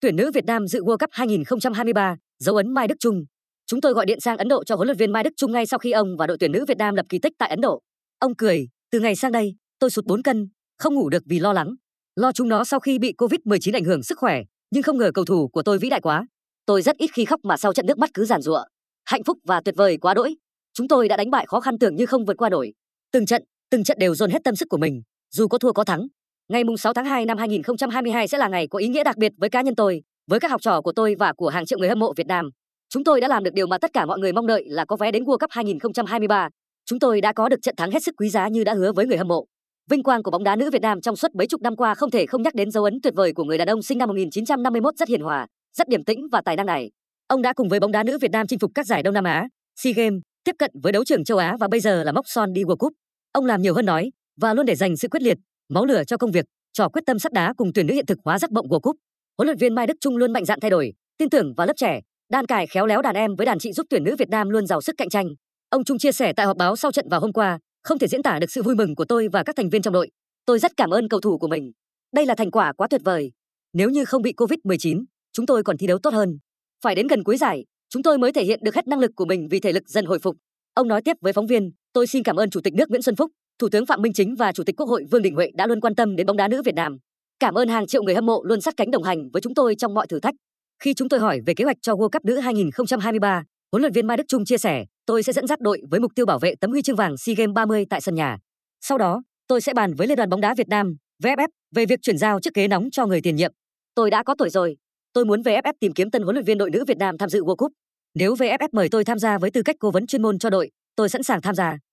Tuyển nữ Việt Nam dự World Cup 2023, dấu ấn Mai Đức Chung. Chúng tôi gọi điện sang Ấn Độ cho huấn luyện viên Mai Đức Chung ngay sau khi ông và đội tuyển nữ Việt Nam lập kỳ tích tại Ấn Độ. Ông cười, từ ngày sang đây, tôi sụt 4 cân, không ngủ được vì lo lắng. Lo chúng nó sau khi bị Covid-19 ảnh hưởng sức khỏe, nhưng không ngờ cầu thủ của tôi vĩ đại quá. Tôi rất ít khi khóc mà sau trận nước mắt cứ giàn giụa. Hạnh phúc và tuyệt vời quá đỗi. Chúng tôi đã đánh bại khó khăn tưởng như không vượt qua nổi. Từng trận đều dồn hết tâm sức của mình, dù có thua có thắng. Ngày 6 tháng 2 năm 2022 sẽ là ngày có ý nghĩa đặc biệt với cá nhân tôi, với các học trò của tôi và của hàng triệu người hâm mộ Việt Nam. Chúng tôi đã làm được điều mà tất cả mọi người mong đợi là có vé đến World Cup 2023. Chúng tôi đã có được trận thắng hết sức quý giá như đã hứa với người hâm mộ. Vinh quang của bóng đá nữ Việt Nam trong suốt mấy chục năm qua không thể không nhắc đến dấu ấn tuyệt vời của người đàn ông sinh năm 1951 rất hiền hòa, rất điềm tĩnh và tài năng này. Ông đã cùng với bóng đá nữ Việt Nam chinh phục các giải Đông Nam Á, SEA Games, tiếp cận với đấu trường châu Á và bây giờ là mốc son đi World Cup. Ông làm nhiều hơn nói và luôn để dành sự quyết liệt, máu lửa cho công việc, trò quyết tâm sắt đá cùng tuyển nữ hiện thực hóa giấc mộng World Cup. Huấn luyện viên Mai Đức Chung luôn mạnh dạn thay đổi, tin tưởng vào lớp trẻ, đan cài khéo léo đàn em với đàn chị giúp tuyển nữ Việt Nam luôn giàu sức cạnh tranh. Ông Chung chia sẻ tại họp báo sau trận vào hôm qua, không thể diễn tả được sự vui mừng của tôi và các thành viên trong đội. Tôi rất cảm ơn cầu thủ của mình. Đây là thành quả quá tuyệt vời. Nếu như không bị Covid-19, chúng tôi còn thi đấu tốt hơn. Phải đến gần cuối giải, chúng tôi mới thể hiện được hết năng lực của mình vì thể lực dần hồi phục. Ông nói tiếp với phóng viên, tôi xin cảm ơn Chủ tịch nước Nguyễn Xuân Phúc, Thủ tướng Phạm Minh Chính và Chủ tịch Quốc hội Vương Đình Huệ đã luôn quan tâm đến bóng đá nữ Việt Nam. Cảm ơn hàng triệu người hâm mộ luôn sát cánh đồng hành với chúng tôi trong mọi thử thách. Khi chúng tôi hỏi về kế hoạch cho World Cup nữ 2023, huấn luyện viên Mai Đức Chung chia sẻ, tôi sẽ dẫn dắt đội với mục tiêu bảo vệ tấm huy chương vàng SEA Games 30 tại sân nhà. Sau đó, tôi sẽ bàn với Liên đoàn bóng đá Việt Nam, VFF, về việc chuyển giao chiếc ghế nóng cho người tiền nhiệm. Tôi đã có tuổi rồi. Tôi muốn VFF tìm kiếm tân huấn luyện viên đội nữ Việt Nam tham dự World Cup. Nếu VFF mời tôi tham gia với tư cách cố vấn chuyên môn cho đội, tôi sẵn sàng tham gia.